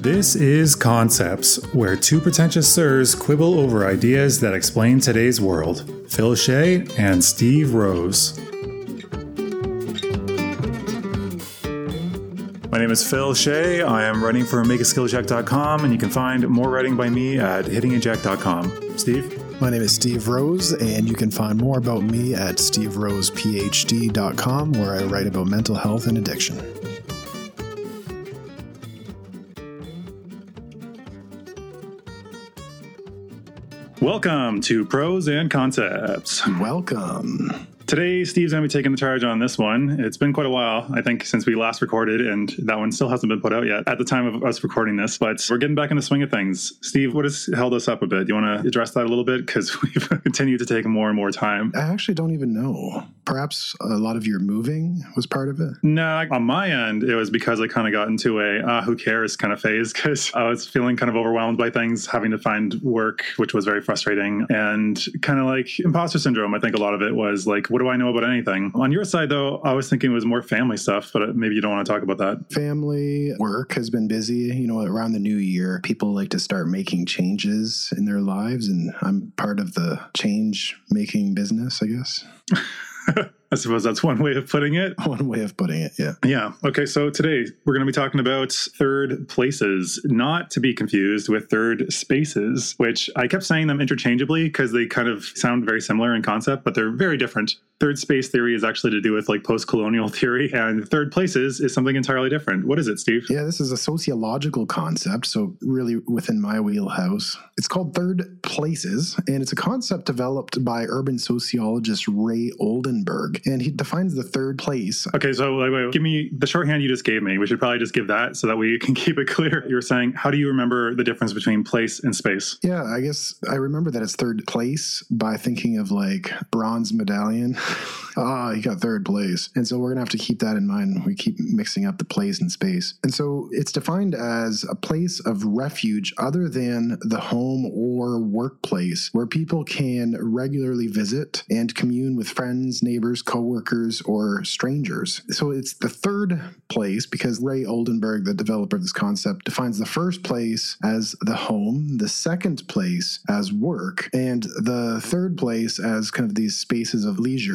This is Concepts, where two pretentious sirs quibble over ideas that explain today's world. Phil Shea and Steve Rose. My name is Phil Shea. I am writing for makeaskilljack.com, and you can find more writing by me at hittingajack.com. Steve? My name is Steve Rose, and you can find more about me at steverosephd.com, where I write about mental health and addiction. Welcome to Pros and Concepts. Welcome. Today, Steve's going to be taking the charge on this one. It's been quite a while, I think, since we last recorded, and that one still hasn't been put out yet at the time of us recording this, but we're getting back in the swing of things. Steve, what has held us up a bit? Do you want to address that a little bit? Because we've continued to take more and more time. I actually don't even know. Perhaps a lot of your moving was part of it? No, on my end, it was because I kind of got into a who cares kind of phase, because I was feeling kind of overwhelmed by things, having to find work, which was very frustrating, and kind of like imposter syndrome. I think a lot of it was like, what do I know about anything? On your side, though, I was thinking it was more family stuff, but maybe you don't want to talk about that. Family work has been busy. You know, around the new year, people like to start making changes in their lives, and I'm part of the change-making business, I guess. I suppose that's one way of putting it. One way of putting it, yeah. Yeah. Okay, so today we're going to be talking about third places, not to be confused with third spaces, which I kept saying them interchangeably because they kind of sound very similar in concept, but they're very different. Third space theory is actually to do with like post-colonial theory, and third places is something entirely different. What is it, Steve? Yeah, this is a sociological concept, so really within my wheelhouse. It's called third places, and it's a concept developed by urban sociologist Ray Oldenburg, and he defines the third place. Okay, so wait, give me the shorthand you just gave me. We should probably just give that so that we can keep it clear. You were saying, how do you remember the difference between place and space? Yeah, I guess I remember that it's third place by thinking of like bronze medallion. He got third place. And so we're going to have to keep that in mind. We keep mixing up the place and space. And so it's defined as a place of refuge other than the home or workplace where people can regularly visit and commune with friends, neighbors, coworkers, or strangers. So it's the third place because Ray Oldenburg, the developer of this concept, defines the first place as the home, the second place as work, and the third place as kind of these spaces of leisure,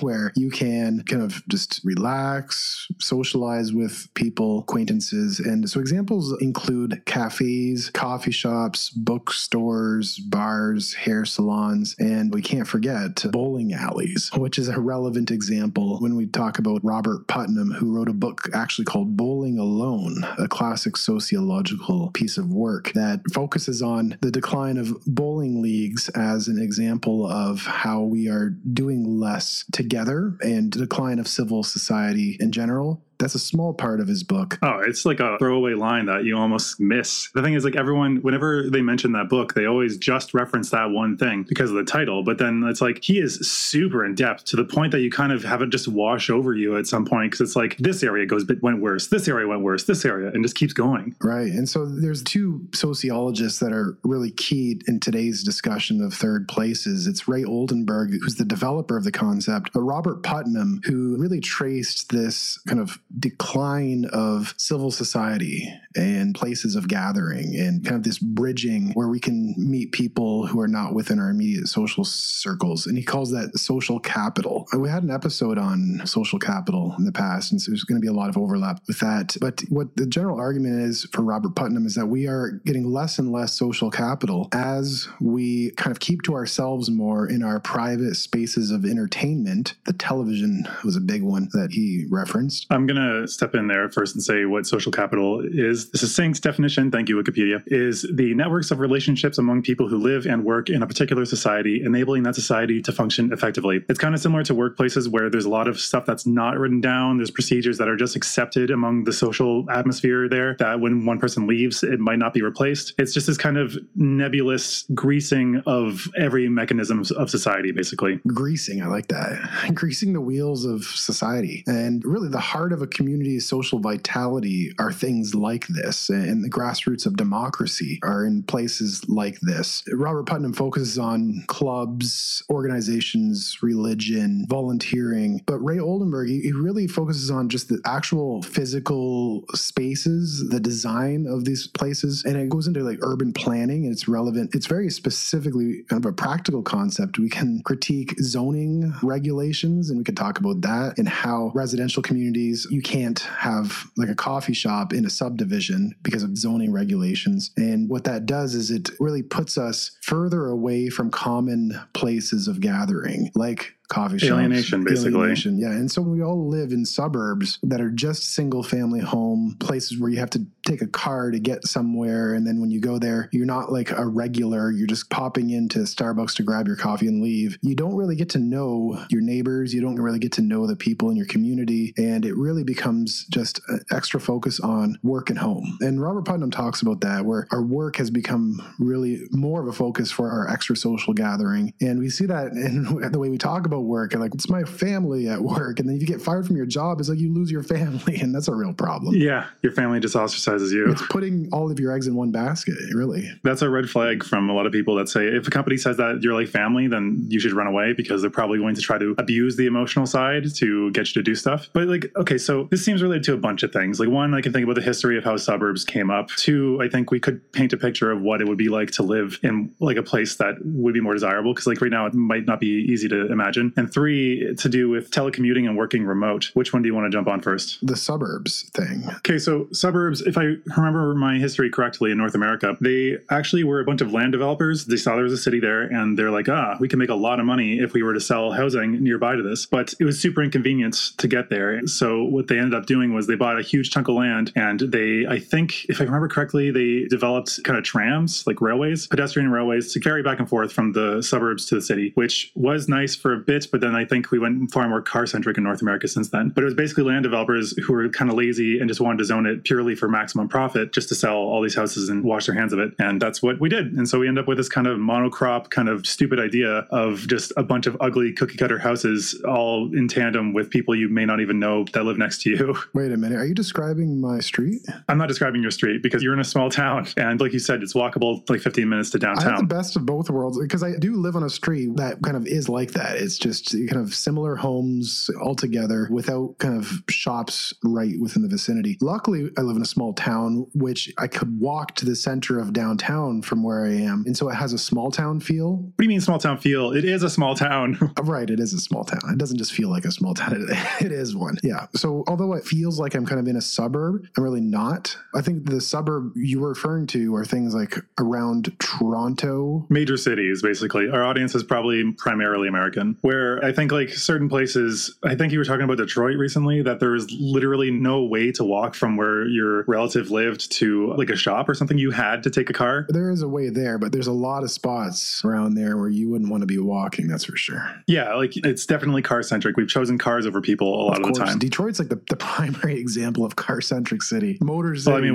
where you can kind of just relax, socialize with people, acquaintances. And so examples include cafes, coffee shops, bookstores, bars, hair salons, and we can't forget bowling alleys, which is a relevant example when we talk about Robert Putnam, who wrote a book actually called Bowling Alone, a classic sociological piece of work that focuses on the decline of bowling leagues as an example of how we are doing less together and decline of civil society in general. That's a small part of his book. Oh, it's like a throwaway line that you almost miss. The thing is, like, everyone, whenever they mention that book, they always just reference that one thing because of the title. But then it's like, he is super in depth to the point that you kind of have it just wash over you at some point. Because it's like, this area went worse, this area went worse, this area, and just keeps going. Right. And so there's two sociologists that are really key in today's discussion of third places. It's Ray Oldenburg, who's the developer of the concept, but Robert Putnam, who really traced this kind of decline of civil society and places of gathering and kind of this bridging where we can meet people who are not within our immediate social circles. And he calls that social capital. We had an episode on social capital in the past, and so there's going to be a lot of overlap with that. But what the general argument is for Robert Putnam is that we are getting less and less social capital as we kind of keep to ourselves more in our private spaces of entertainment. The television was a big one that he referenced. I'm going to step in there first and say what social capital is. The succinct definition, thank you, Wikipedia, is the networks of relationships among people who live and work in a particular society, enabling that society to function effectively. It's kind of similar to workplaces where there's a lot of stuff that's not written down. There's procedures that are just accepted among the social atmosphere there that when one person leaves, it might not be replaced. It's just this kind of nebulous greasing of every mechanism of society, basically. Greasing, I like that. Greasing the wheels of society. And really the heart of a community's social vitality are things like this, and the grassroots of democracy are in places like this. Robert Putnam focuses on clubs, organizations, religion, volunteering, but Ray Oldenburg, he really focuses on just the actual physical spaces, the design of these places, and it goes into like urban planning, and it's relevant. It's very specifically kind of a practical concept. We can critique zoning regulations, and we could talk about that and how residential communities, you can't have like a coffee shop in a subdivision because of zoning regulations. And what that does is it really puts us further away from common places of gathering, like coffee shops. Alienation, basically. Alienation, yeah. And so we all live in suburbs that are just single-family home, places where you have to take a car to get somewhere. And then when you go there, you're not like a regular. You're just popping into Starbucks to grab your coffee and leave. You don't really get to know your neighbors. You don't really get to know the people in your community. And it really becomes just an extra focus on work and home. And Robert Putnam talks about that, where our work has become really more of a focus for our extra social gathering. And we see that in the way we talk about work, and like, it's my family at work. And then if you get fired from your job, it's like you lose your family, and that's a real problem. Yeah, your family just ostracizes you. It's putting all of your eggs in one basket, really. That's a red flag from a lot of people that say, if a company says that you're like family, then you should run away, because they're probably going to try to abuse the emotional side to get you to do stuff. But like, okay, so this seems related to a bunch of things. Like, one, I can think about the history of how suburbs came up. Two, I think we could paint a picture of what it would be like to live in like a place that would be more desirable, because like right now it might not be easy to imagine. And three, to do with telecommuting and working remote. Which one do you want to jump on first? The suburbs thing. Okay, so suburbs, if I remember my history correctly in North America, they actually were a bunch of land developers. They saw there was a city there, and they're like, we can make a lot of money if we were to sell housing nearby to this. But it was super inconvenient to get there. So what they ended up doing was they bought a huge chunk of land, and they, I think, if I remember correctly, they developed kind of trams, like railways, pedestrian railways, to carry back and forth from the suburbs to the city, which was nice for a bit, but then I think we went far more car-centric in North America since then. But it was basically land developers who were kind of lazy and just wanted to zone it purely for maximum profit, just to sell all these houses and wash their hands of it. And that's what we did. And so we end up with this kind of monocrop, kind of stupid idea of just a bunch of ugly cookie-cutter houses all in tandem with people you may not even know that live next to you. Wait a minute. Are you describing my street? I'm not describing your street, because you're in a small town. And like you said, it's walkable, like 15 minutes to downtown. I have the best of both worlds, because I do live on a street that kind of is like that. It's just kind of similar homes all together without kind of shops right within the vicinity. Luckily, I live in a small town, which I could walk to the center of downtown from where I am. And so it has a small town feel. What do you mean small town feel? It is a small town. Right. It is a small town. It doesn't just feel like a small town. It is one. Yeah. So although it feels like I'm kind of in a suburb, I'm really not. I think the suburb you were referring to are things like around Toronto. Major cities, basically. Our audience is probably primarily American. Where I think like certain places, I think you were talking about Detroit recently, that there is literally no way to walk from where your relative lived to like a shop or something. You had to take a car. There is a way there, but there's a lot of spots around there where you wouldn't want to be walking, that's for sure. Yeah, like it's definitely car-centric. We've chosen cars over people a lot of the time. Detroit's like the primary example of car-centric city. Motor city. Well, I mean,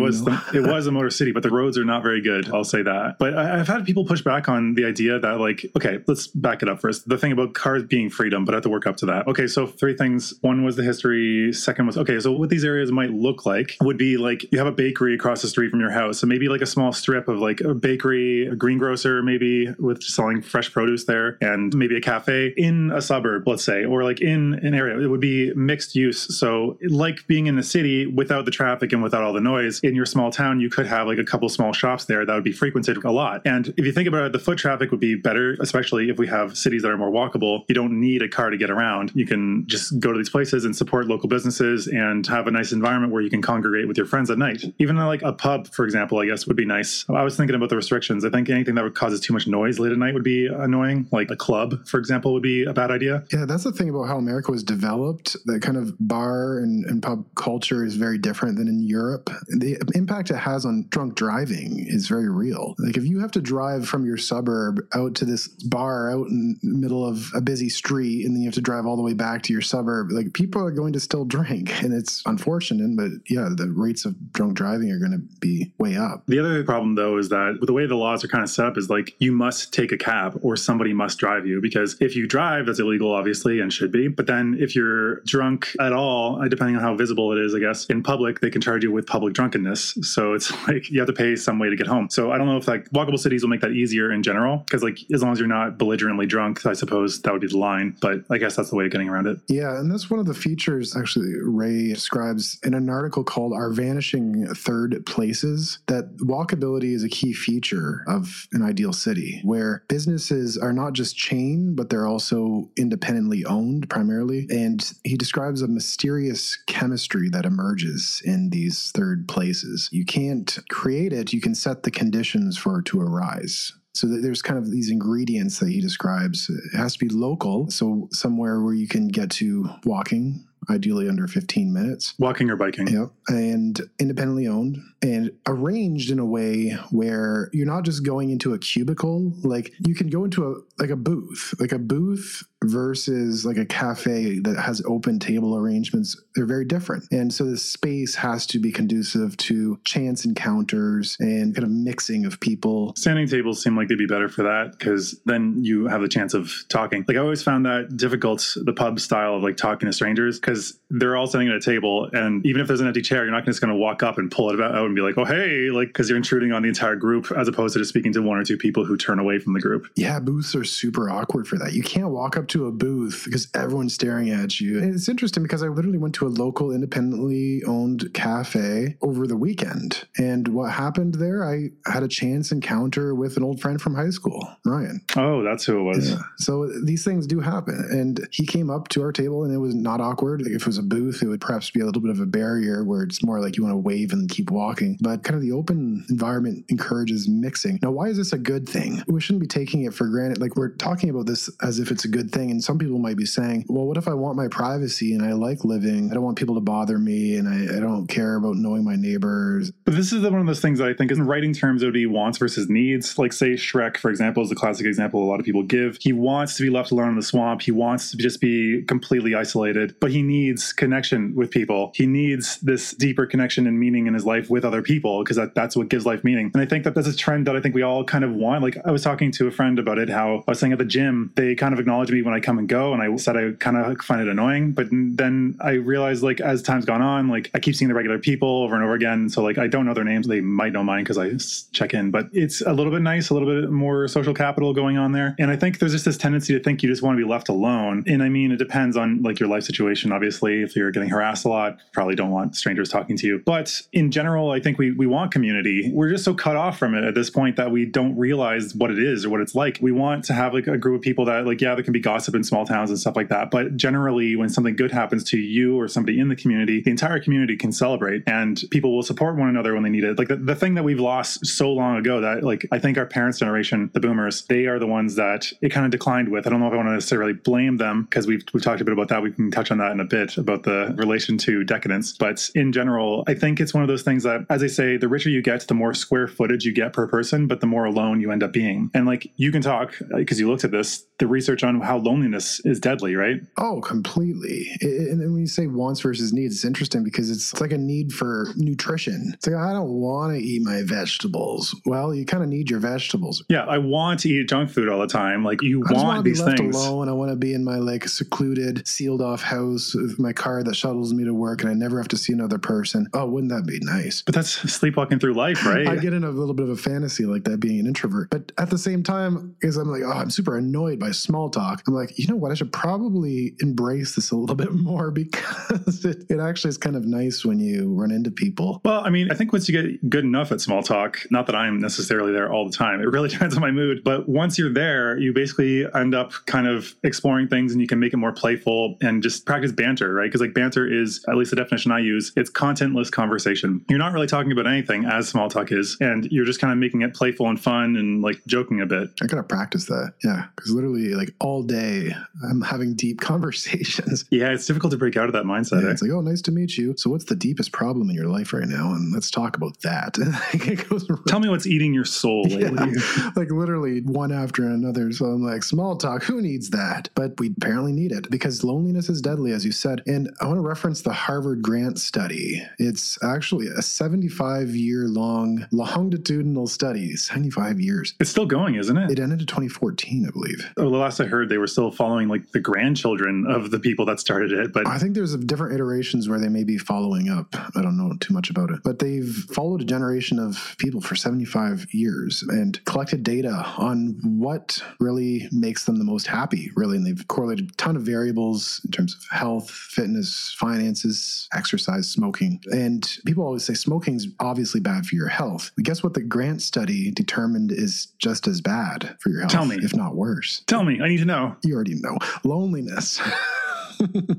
it was a motor city, but the roads are not very good, I'll say that. But I've had people push back on the idea that like, okay, let's back it up first. The thing about cars being freedom, but I have to work up to that. Okay, so three things. One was the history. Second was, okay, so what these areas might look like would be like, you have a bakery across the street from your house, so maybe like a small strip of like a bakery, a greengrocer maybe, with selling fresh produce there, and maybe a cafe in a suburb, let's say, or like in an area. It would be mixed use. So like being in the city without the traffic and without all the noise, in your small town, you could have like a couple small shops there that would be frequented a lot. And if you think about it, the foot traffic would be better, especially if we have cities that are more walkable. You don't need a car to get around. You can just go to these places and support local businesses and have a nice environment where you can congregate with your friends at night. Even like a pub, for example, I guess would be nice. I was thinking about the restrictions. I think anything that would cause too much noise late at night would be annoying. Like a club, for example, would be a bad idea. Yeah, that's the thing about how America was developed. The kind of bar and pub culture is very different than in Europe. The impact it has on drunk driving is very real. Like if you have to drive from your suburb out to this bar out in the middle of a busy busy street and then you have to drive all the way back to your suburb, like people are going to still drink, and it's unfortunate, but yeah, the rates of drunk driving are going to be way up. The other problem though is that the way the laws are kind of set up is like you must take a cab or somebody must drive you, because if you drive, that's illegal obviously and should be. But then if you're drunk at all, depending on how visible it is, I guess, in public, they can charge you with public drunkenness. So it's like you have to pay some way to get home. So I don't know if like walkable cities will make that easier in general, because like as long as you're not belligerently drunk, I suppose that would be the line. But I guess that's the way of getting around it. Yeah. And that's one of the features actually Ray describes in an article called Our Vanishing Third Places, that walkability is a key feature of an ideal city where businesses are not just chain, but they're also independently owned primarily. And he describes a mysterious chemistry that emerges in these third places. You can't create it. You can set the conditions for it to arise. So there's kind of these ingredients that he describes. It has to be local, so somewhere where you can get to walking, ideally under 15 minutes. Walking or biking. Yep. And independently owned and arranged in a way where you're not just going into a cubicle. Like you can go into a booth versus like a cafe that has open table arrangements. They're very different. And so the space has to be conducive to chance encounters and kind of mixing of people. Standing tables seem like they'd be better for that, because then you have the chance of talking. Like I always found that difficult, the pub style of like talking to strangers, because they're all sitting at a table, and even if there's an empty chair, you're not just going to walk up and pull it out and be like, oh, hey, like, because you're intruding on the entire group as opposed to just speaking to one or two people who turn away from the group. Yeah, booths are super awkward for that. You can't walk up to a booth because everyone's staring at you. And it's interesting because I literally went to a local independently owned cafe over the weekend. And what happened there, I had a chance encounter with an old friend from high school, Ryan. Oh, that's who it was. Yeah. So these things do happen. And he came up to our table and it was not awkward. Like if it was a booth, it would perhaps be a little bit of a barrier where it's more like you want to wave and keep walking. But kind of the open environment encourages mixing. Now, why is this a good thing? We shouldn't be taking it for granted. Like we're talking about this as if it's a good thing. And some people might be saying, well, what if I want my privacy and I like living? I don't want people to bother me and I don't care about knowing my neighbors. But this is one of those things that I think in writing terms, it would be wants versus needs. Like say Shrek, for example, is the classic example a lot of people give. He wants to be left alone in the swamp. He wants to just be completely isolated, but he needs connection with people. He needs this deeper connection and meaning in his life with other people, because that's what gives life meaning. And I think that that's a trend that I think we all kind of want. Like I was talking to a friend about it, how I was saying at the gym, they kind of acknowledge me when I come and go. And I said I kind of find it annoying. But then I realized, like, as time's gone on, like, I keep seeing the regular people over and over again. So, like, I don't know their names. They might know mine because I check in. But it's a little bit nice, a little bit more social capital going on there. And I think there's just this tendency to think you just want to be left alone. And I mean, it depends on, like, your life situation. Obviously, if you're getting harassed a lot, probably don't want strangers talking to you. But in general, I think we want community. We're just so cut off from it at this point that we don't realize what it is or what it's like. We want to have, like, a group of people that, like, yeah, there can be gossip in small towns and stuff like that. But generally, when something good happens to you or somebody in the community, the entire community can celebrate and people will support one another when they need it. Like the thing that we've lost so long ago that, like, I think our parents' generation, the boomers, they are the ones that it kind of declined with. I don't know if I want to necessarily blame them, because we've talked a bit about that. We can touch on that in a bit about the relation to decadence. But in general, I think it's one of those things that, as I say, the richer you get, the more square footage you get per person, but the more alone you end up being. And like you can talk, because you looked at this, the research on how loneliness is deadly, right? Oh, completely. And then when you say wants versus needs, it's interesting because it's like a need for nutrition. It's like, I don't want to eat my vegetables. Well, you kind of need your vegetables. Yeah, I want to eat junk food all the time. Like you want these things. I want to be left alone. I want to be in my like secluded, sealed off house with my car that shuttles me to work and I never have to see another person. Oh, wouldn't that be nice? But that's sleepwalking through life, right? I get in a little bit of a fantasy like that, being an introvert. But at the same time, because I'm like, oh, I'm super annoyed by small talk. I'm like, you know what? I should probably embrace this a little bit more because it actually is kind of nice when you run into people. Well, I mean, I think once you get good enough at small talk, not that I'm necessarily there all the time, it really depends on my mood. But once you're there, you basically end up kind of exploring things and you can make it more playful and just practice banter, right? Because like banter is, at least the definition I use, it's contentless conversation. You're not really talking about anything as small talk is, and you're just kind of making it playful and fun and like joking a bit. I gotta practice that. Yeah, because literally like all day I'm having deep conversations. Yeah, it's difficult to break out out of that mindset. Yeah, it's like, oh, nice to meet you. So what's the deepest problem in your life right now? And let's talk about that. It goes right. Tell me what's eating your soul lately. Yeah, like literally one after another. So I'm like, small talk, who needs that? But we apparently need it because loneliness is deadly, as you said. And I want to reference the Harvard Grant study. It's actually a 75-year long longitudinal study, 75 years. It's still going, isn't it? It ended in 2014, I believe. Oh, the last I heard, they were still following like the grandchildren of the people that started it. But I think there's different iterations where they may be following up. I don't know too much about it. But they've followed a generation of people for 75 years and collected data on what really makes them the most happy, really. And they've correlated a ton of variables in terms of health, fitness, finances, exercise, smoking. And people always say smoking's obviously bad for your health. But guess what the Grant study determined is just as bad for your health, Tell me. If not worse. Tell me. I need to know. You already know. Loneliness.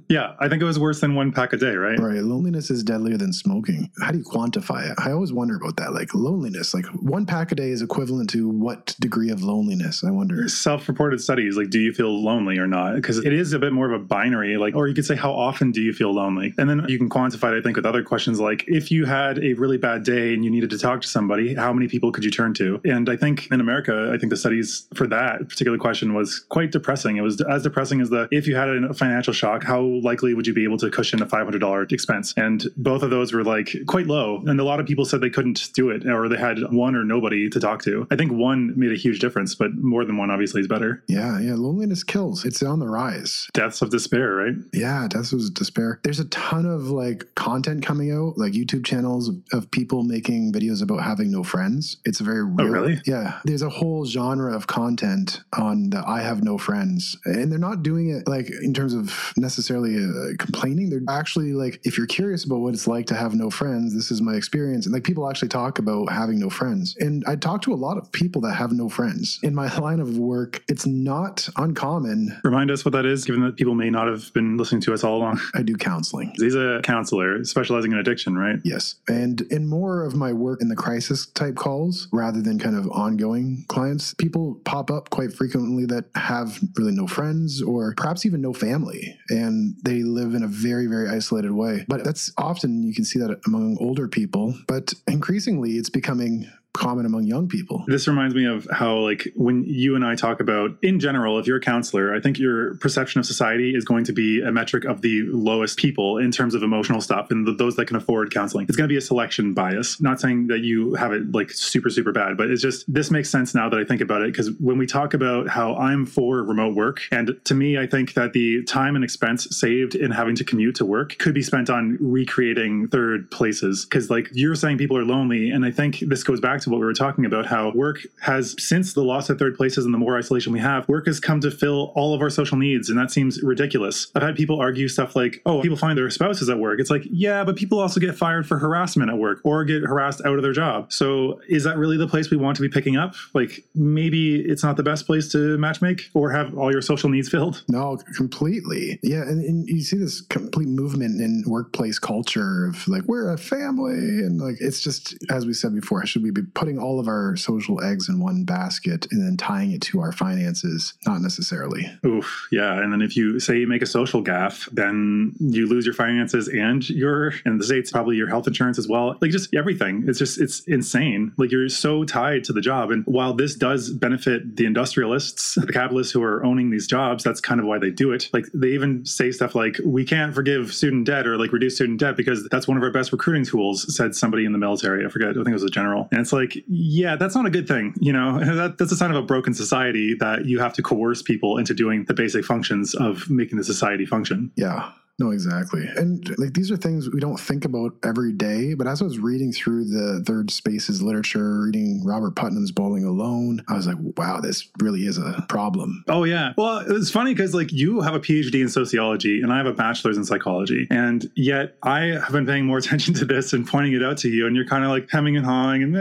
Yeah, I think it was worse than one pack a day, right? Right. Loneliness is deadlier than smoking. How do you quantify it? I always wonder about that. Like loneliness, like one pack a day is equivalent to what degree of loneliness? I wonder. Self-reported studies, like do you feel lonely or not? Because it is a bit more of a binary, like, or you could say how often do you feel lonely? And then you can quantify it, I think, with other questions like if you had a really bad day and you needed to talk to somebody, how many people could you turn to? And I think in America, I think the studies for that particular question was quite depressing. It was as depressing as the if you had a financial shock, how likely would you be able to cushion a $500 expense? And both of those were like quite low. And a lot of people said they couldn't do it or they had one or nobody to talk to. I think one made a huge difference, but more than one obviously is better. Yeah. Yeah. Loneliness kills. It's on the rise. Deaths of despair, right? Yeah. Deaths of despair. There's a ton of like content coming out, like YouTube channels of people making videos about having no friends. It's very real. Oh, really? Yeah. There's a whole genre of content on the I have no friends. And they're not doing it like in terms of necessarily complaining. They're actually like, if you're curious about what it's like to have no friends, this is my experience. And like people actually talk about having no friends. And I talk to a lot of people that have no friends. In my line of work, it's not uncommon. Remind us what that is, given that people may not have been listening to us all along. I do counseling. He's a counselor specializing in addiction, right? Yes. And in more of my work in the crisis type calls, rather than kind of ongoing clients, people pop up quite frequently that have really no friends or perhaps even no family. And they live in a very, very isolated way. But that's often, you can see that among older people. But increasingly, it's becoming common among young people. This reminds me of how, like, when you and I talk about, in general, if you're a counselor, I think your perception of society is going to be a metric of the lowest people in terms of emotional stuff and those that can afford counseling. It's going to be a selection bias. Not saying that you have it like super, super bad, but it's just, this makes sense now that I think about it. Because when we talk about how I'm for remote work, and to me, I think that the time and expense saved in having to commute to work could be spent on recreating third places. Because like you're saying people are lonely. And I think this goes back to what we were talking about, how work has, since the loss of third places and the more isolation we have, work has come to fill all of our social needs. And that seems ridiculous. I've had people argue stuff like, oh, people find their spouses at work. It's like, yeah, but people also get fired for harassment at work or get harassed out of their job. So is that really the place we want to be picking up? Like maybe it's not the best place to matchmake or have all your social needs filled. No, completely. Yeah. And you see this complete movement in workplace culture of like, we're a family. And like, it's just, as we said before, should we be putting all of our social eggs in one basket and then tying it to our finances? Not necessarily. Oof, yeah. And then if you say you make a social gaffe, then you lose your finances and your, in the States, probably your health insurance as well. Like just everything. It's just, it's insane. Like you're so tied to the job. And while this does benefit the industrialists, the capitalists who are owning these jobs, that's kind of why they do it. Like they even say stuff like, we can't forgive student debt or like reduce student debt because that's one of our best recruiting tools, said somebody in the military. I forget. I think it was a general. And it's like, yeah, that's not a good thing. You know, that's a sign of a broken society that you have to coerce people into doing the basic functions of making the society function. Yeah. No, exactly. And like these are things we don't think about every day. But as I was reading through the Third Spaces literature, reading Robert Putnam's Bowling Alone, I was like, wow, this really is a problem. Oh, yeah. Well, it's funny because like you have a PhD in sociology and I have a bachelor's in psychology. And yet I have been paying more attention to this and pointing it out to you. And you're kind of like hemming and hawing. And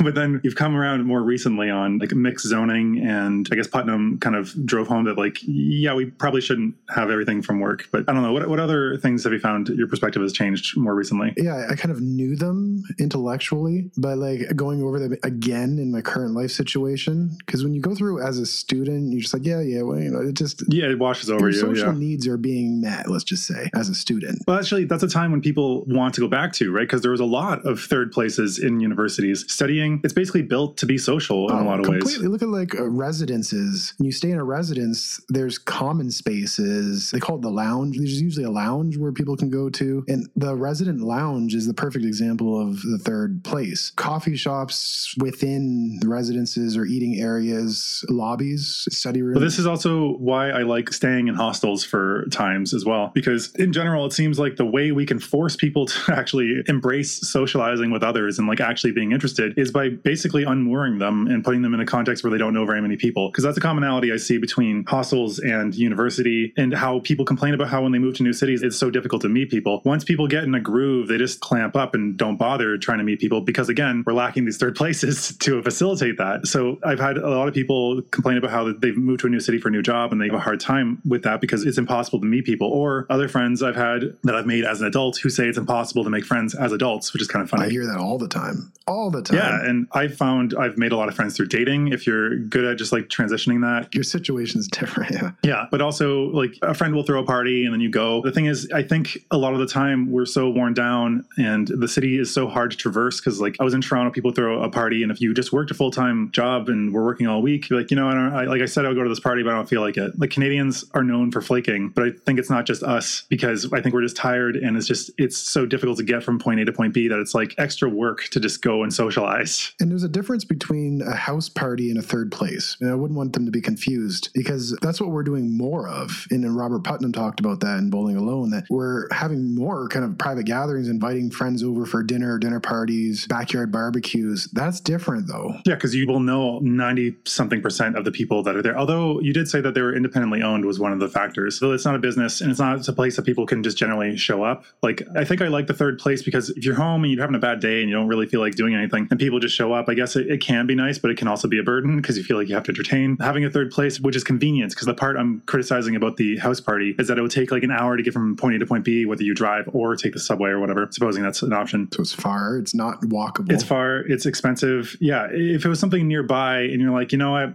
but then you've come around more recently on like mixed zoning. And I guess Putnam kind of drove home that like, yeah, we probably shouldn't have everything from work. But I don't know. know, what other things have you found your perspective has changed more recently? Yeah, I kind of knew them intellectually, but like going over them again in my current life situation, because when you go through as a student, you're just like, well, you know, it just... Yeah, it washes over you. Social needs are being met, let's just say, as a student. Well, actually, that's a time when people want to go back to, right? Because there was a lot of third places in universities studying. It's basically built to be social in a lot of ways. Look at like residences. When you stay in a residence, there's common spaces. They call it the lounge. There's usually a lounge where people can go to. And the resident lounge is the perfect example of the third place. Coffee shops within the residences or eating areas, lobbies, study rooms. Well, this is also why I like staying in hostels for times as well, because in general, it seems like the way we can force people to actually embrace socializing with others and like actually being interested is by basically unmooring them and putting them in a context where they don't know very many people. Because that's a commonality I see between hostels and university, and how people complain about how when they move to new cities, it's so difficult to meet people. Once people get in a groove, they just clamp up and don't bother trying to meet people because, again, we're lacking these third places to facilitate that. So I've had a lot of people complain about how they've moved to a new city for a new job and they have a hard time with that because it's impossible to meet people. Or other friends I've had that I've made as an adult who say it's impossible to make friends as adults, which is kind of funny. I hear that all the time. All the time. Yeah, and I've made a lot of friends through dating. If you're good at just like transitioning that. Your situation is different, yeah. Yeah, but also like a friend will throw a party and then you go. The thing is, I think a lot of the time we're so worn down and the city is so hard to traverse because like I was in Toronto, people throw a party and if you just worked a full-time job and were working all week, you're like, you know, like I said, I would go to this party, but I don't feel like it. Like Canadians are known for flaking, but I think it's not just us because I think we're just tired and it's so difficult to get from point A to point B that it's like extra work to just go and socialize. And there's a difference between a house party and a third place. And I wouldn't want them to be confused because that's what we're doing more of. And then Robert Putnam talked about that in Bowling Alone, that we're having more kind of private gatherings, inviting friends over for dinner, dinner parties, backyard barbecues. That's different though. Yeah, because you will know 90-something% of the people that are there. Although you did say that they were independently owned was one of the factors. So it's not a business and it's not a place that people can just generally show up. Like, I think I like the third place because if you're home and you're having a bad day and you don't really feel like doing anything and people just show up, I guess it can be nice, but it can also be a burden because you feel like you have to entertain. Having a third place, which is convenience, because the part I'm criticizing about the house party is that it would take like an hour to get from point A to point B, whether you drive or take the subway or whatever, supposing that's an option. So it's far, it's not walkable. It's far, it's expensive. Yeah. If it was something nearby and you're like, you know, I'm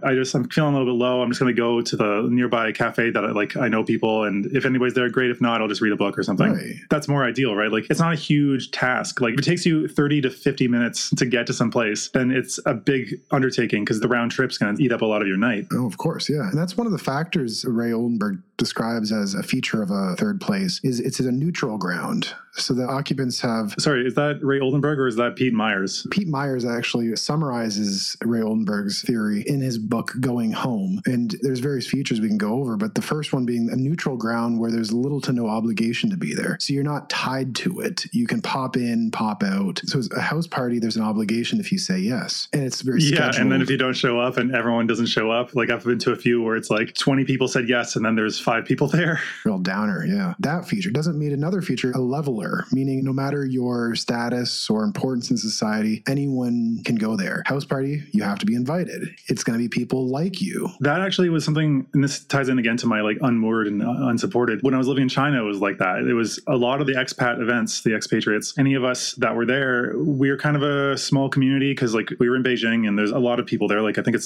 feeling a little bit low, I'm just going to go to the nearby cafe that I know people, and if anybody's there, great. If not, I'll just read a book or something. Right. That's more ideal, right? Like, it's not a huge task. Like, if it takes you 30 to 50 minutes to get to some place, then it's a big undertaking because the round trip's going to eat up a lot of your night. Oh, of course, yeah. And that's one of the factors Ray Oldenburg describes as a feature of a third place, is it's a neutral ground. So the occupants have... Sorry, is that Ray Oldenburg or is that Pete Myers? Pete Myers actually summarizes Ray Oldenburg's theory in his book, Going Home. And there's various features we can go over, but the first one being a neutral ground where there's little to no obligation to be there. So you're not tied to it. You can pop in, pop out. So it's a house party, there's an obligation if you say yes. And it's very scheduled. Yeah, and then if you don't show up and everyone doesn't show up, like I've been to a few where it's like 20 people said yes and then there's 5 people there. Real downer, yeah. That feature doesn't meet another feature, a leveler, meaning no matter your status or importance in society, anyone can go there. House party, you have to be invited. It's going to be people like you. That actually was something, and this ties in again to my like unmoored and unsupported. When I was living in China, it was like that. It was a lot of the expat events, the expatriates, any of us that were there, we were kind of a small community because like we were in Beijing and there's a lot of people there. Like I think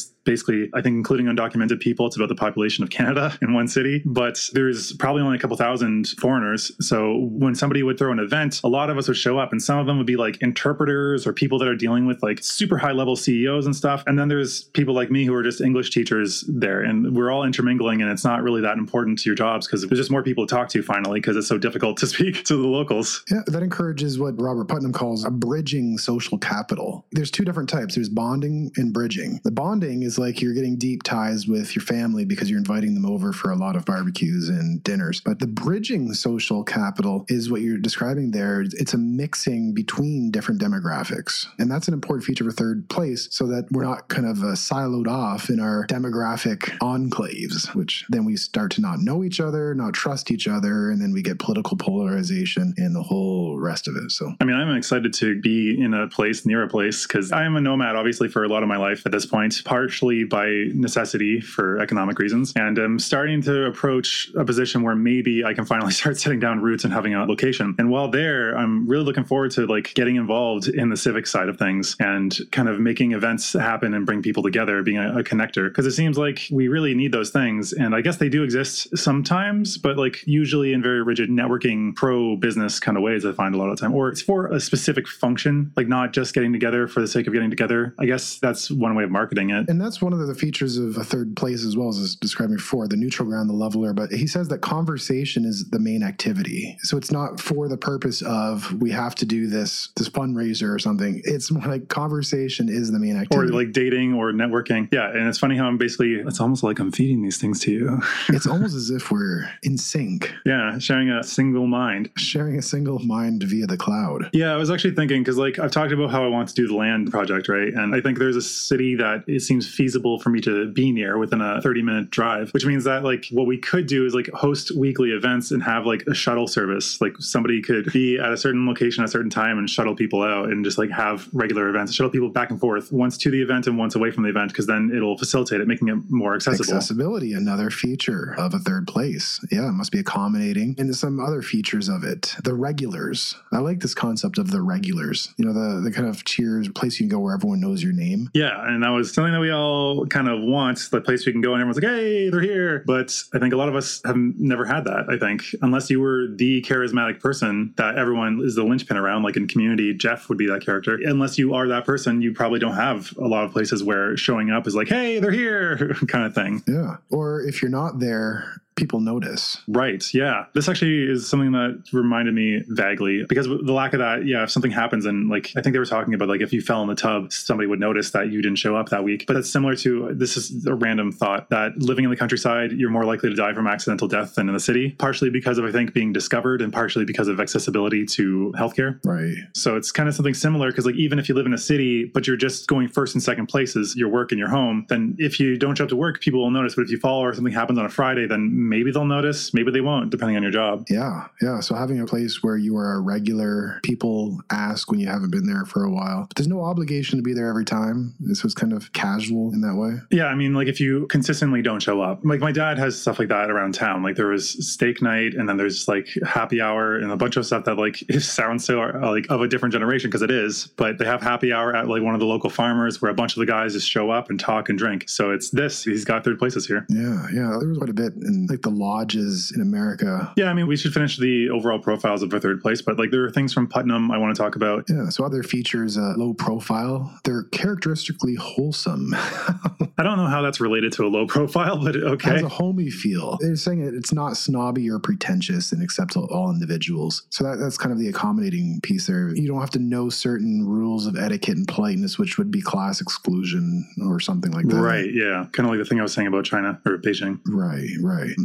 including undocumented people, it's about the population of Canada in one city. But there's probably only a couple thousand foreigners. So when somebody would throw an event, a lot of us would show up and some of them would be like interpreters or people that are dealing with like super high level CEOs and stuff. And then there's people like me who are just English teachers there and we're all intermingling and it's not really that important to your jobs because there's just more people to talk to finally because it's so difficult to speak to the locals. Yeah, that encourages what Robert Putnam calls a bridging social capital. There's two different types. There's bonding and bridging. The bonding is like you're getting deep ties with your family because you're inviting them over for a lot of barbecues and dinners. But the bridging social capital is what you're describing describing there, it's a mixing between different demographics. And that's an important feature for third place so that we're not kind of siloed off in our demographic enclaves, which then we start to not know each other, not trust each other, and then we get political polarization and the whole rest of it. So, I mean, I'm excited to be in a place, near a place, because I am a nomad, obviously, for a lot of my life at this point, partially by necessity for economic reasons. And I'm starting to approach a position where maybe I can finally start setting down roots and having a location. And while there, I'm really looking forward to like getting involved in the civic side of things and kind of making events happen and bring people together, being a connector. Because it seems like we really need those things. And I guess they do exist sometimes, but like usually in very rigid networking, pro-business kind of ways, I find a lot of the time. Or it's for a specific function, like not just getting together for the sake of getting together. I guess that's one way of marketing it. And that's one of the features of a third place as well as describing before, the neutral ground, the leveler. But he says that conversation is the main activity. So it's not for the purpose of we have to do this fundraiser or something. It's more like conversation is the main activity. Or like dating or networking. Yeah. And it's funny how I'm basically, it's almost like I'm feeding these things to you. It's almost as if we're in sync. Yeah. Sharing a single mind via the cloud. Yeah. I was actually thinking, because like I've talked about how I want to do the land project, right? And I think there's a city that it seems feasible for me to be near within a 30-minute drive, which means that like what we could do is like host weekly events and have like a shuttle service. Like somebody could be at a certain location at a certain time and shuttle people out and just like have regular events, shuttle people back and forth, once to the event and once away from the event, because then it'll facilitate it, making it more accessible. Accessibility, another feature of a third place. Yeah, it must be accommodating. And some other features of it, the regulars. I like this concept of the regulars, you know, the kind of Cheers place you can go where everyone knows your name. Yeah, and that was something that we all kind of want, the place we can go and everyone's like, hey, they're here. But I think a lot of us have never had that, I think, unless you were the charismatic person that everyone is the linchpin around, like in Community, Jeff would be that character. Unless you are that person, you probably don't have a lot of places where showing up is like, hey, they're here kind of thing. Yeah. Or if you're not there, people notice. Right. Yeah. This actually is something that reminded me vaguely, because the lack of that, yeah, if something happens and like, I think they were talking about like, if you fell in the tub, somebody would notice that you didn't show up that week. But that's similar to, this is a random thought, that living in the countryside, you're more likely to die from accidental death than in the city, partially because of, I think, being discovered and partially because of accessibility to healthcare. Right. So it's kind of something similar, because like, even if you live in a city, but you're just going first and second places, your work and your home, then if you don't show up to work, people will notice. But if you fall or something happens on a Friday, then maybe they'll notice, maybe they won't, depending on your job. Yeah. Yeah. So having a place where you are a regular, people ask when you haven't been there for a while. But there's no obligation to be there every time. This was kind of casual in that way. Yeah. I mean, like if you consistently don't show up, like my dad has stuff like that around town. Like there was steak night and then there's like happy hour and a bunch of stuff that like it sounds so like of a different generation, because it is, but they have happy hour at like one of the local farmers where a bunch of the guys just show up and talk and drink. So it's this, he's got third places here. Yeah. Yeah. There was quite a bit in like the lodges in America. Yeah, I mean, we should finish the overall profiles of a third place, but like there are things from Putnam I want to talk about. Yeah, so other features, low profile, they're characteristically wholesome. I don't know how that's related to a low profile, but okay. It has a homey feel. They're saying it's not snobby or pretentious and accepts all individuals. So that's kind of the accommodating piece there. You don't have to know certain rules of etiquette and politeness, which would be class exclusion or something like that. Right, yeah. Kind of like the thing I was saying about China or Beijing. Right.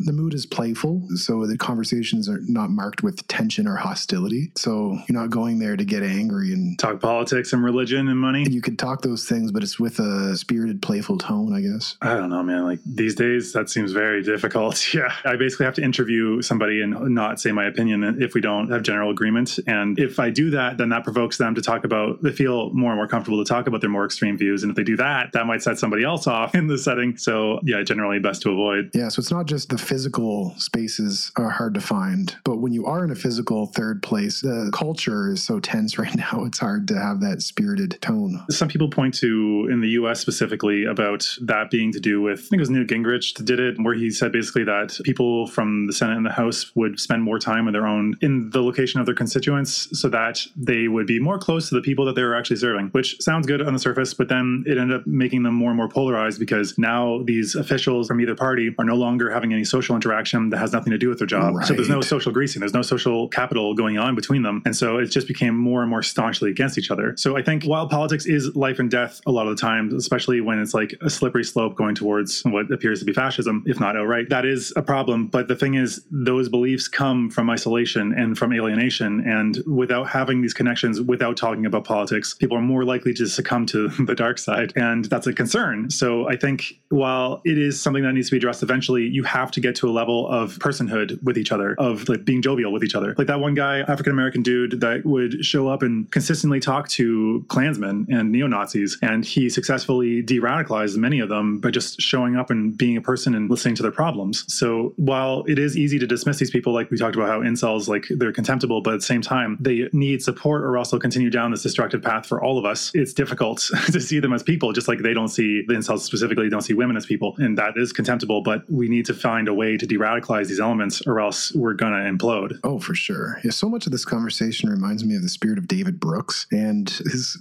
The mood is playful, so the conversations are not marked with tension or hostility. So you're not going there to get angry and talk politics and religion and money. You can talk those things, but it's with a spirited, playful tone, I guess. I don't know, man. Like these days, that seems very difficult. Yeah. I basically have to interview somebody and not say my opinion if we don't have general agreement. And if I do that, then that provokes them to talk about, they feel more and more comfortable to talk about their more extreme views. And if they do that, that might set somebody else off in the setting. So yeah, generally best to avoid. Yeah. So it's not just the physical spaces are hard to find, but when you are in a physical third place, the culture is so tense right now, it's hard to have that spirited tone. Some people point to, in the US specifically, about that being to do with, I think it was Newt Gingrich that did it, where he said basically that people from the Senate and the House would spend more time in their own, in the location of their constituents, so that they would be more close to the people that they were actually serving, which sounds good on the surface, but then it ended up making them more and more polarized, because now these officials from either party are no longer having any social social interaction that has nothing to do with their job. Right. So there's no social greasing. There's no social capital going on between them. And so it just became more and more staunchly against each other. So I think while politics is life and death a lot of the times, especially when it's like a slippery slope going towards what appears to be fascism, if not outright, that is a problem. But the thing is, those beliefs come from isolation and from alienation. And without having these connections, without talking about politics, people are more likely to succumb to the dark side. And that's a concern. So I think while it is something that needs to be addressed eventually, you have to get to a level of personhood with each other, of like being jovial with each other. Like that one guy, African-American dude that would show up and consistently talk to Klansmen and neo-Nazis. And he successfully de-radicalized many of them by just showing up and being a person and listening to their problems. So while it is easy to dismiss these people, like we talked about how incels, like they're contemptible, but at the same time, they need support or else they'll continue down this destructive path for all of us. It's difficult to see them as people, just like they don't see, the incels specifically don't see women as people. And that is contemptible, but we need to find a way to de-radicalize these elements or else we're going to implode. Oh, for sure. Yeah, so much of this conversation reminds me of the spirit of David Brooks and his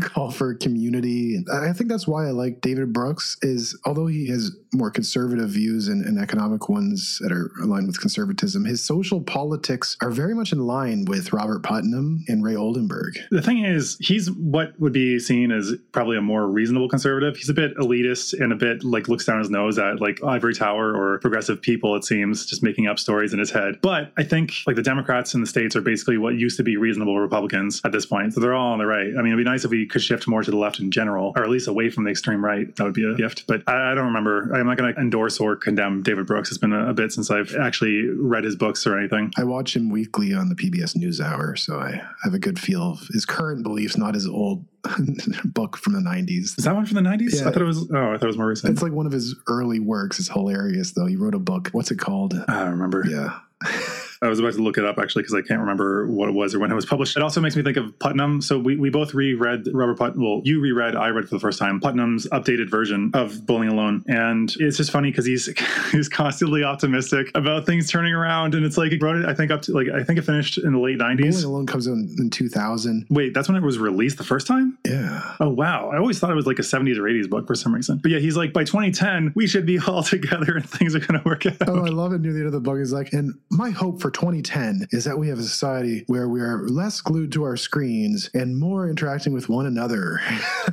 call for community. And I think that's why I like David Brooks is, although he has more conservative views and economic ones that are aligned with conservatism, his social politics are very much in line with Robert Putnam and Ray Oldenburg. The thing is, he's what would be seen as probably a more reasonable conservative. He's a bit elitist and a bit like looks down his nose at like ivory tower or progressive people, it seems, just making up stories in his head. But I think like the Democrats in the States are basically what used to be reasonable Republicans at this point. So they're all on the right. I mean, it'd be nice if we could shift more to the left in general, or at least away from the extreme right. That would be a gift. But I don't remember. I'm not going to endorse or condemn David Brooks. It's been a bit since I've actually read his books or anything. I watch him weekly on the PBS NewsHour, so I have a good feel of his current beliefs, not his old book from the 90s. Is that one from the 90s? Yeah. I thought it was more recent. It's like one of his early works. It's hilarious, though. He wrote a book. What's it called? I don't remember. Yeah. I was about to look it up, actually, because I can't remember what it was or when it was published. It also makes me think of Putnam. So we both reread Robert Putnam. Well, you reread, I read for the first time, Putnam's updated version of Bowling Alone. And it's just funny because he's constantly optimistic about things turning around. And it's like, he wrote it, I think, up to, like, I think it finished in the late 90s. Bowling Alone comes out in 2000. Wait, that's when it was released the first time? Yeah. Oh, wow. I always thought it was like a 70s or 80s book for some reason. But yeah, he's like, by 2010, we should be all together and things are going to work out. Oh, I love it. Near the end of the book, he's like, and my hope for 2010 is that we have a society where we are less glued to our screens and more interacting with one another.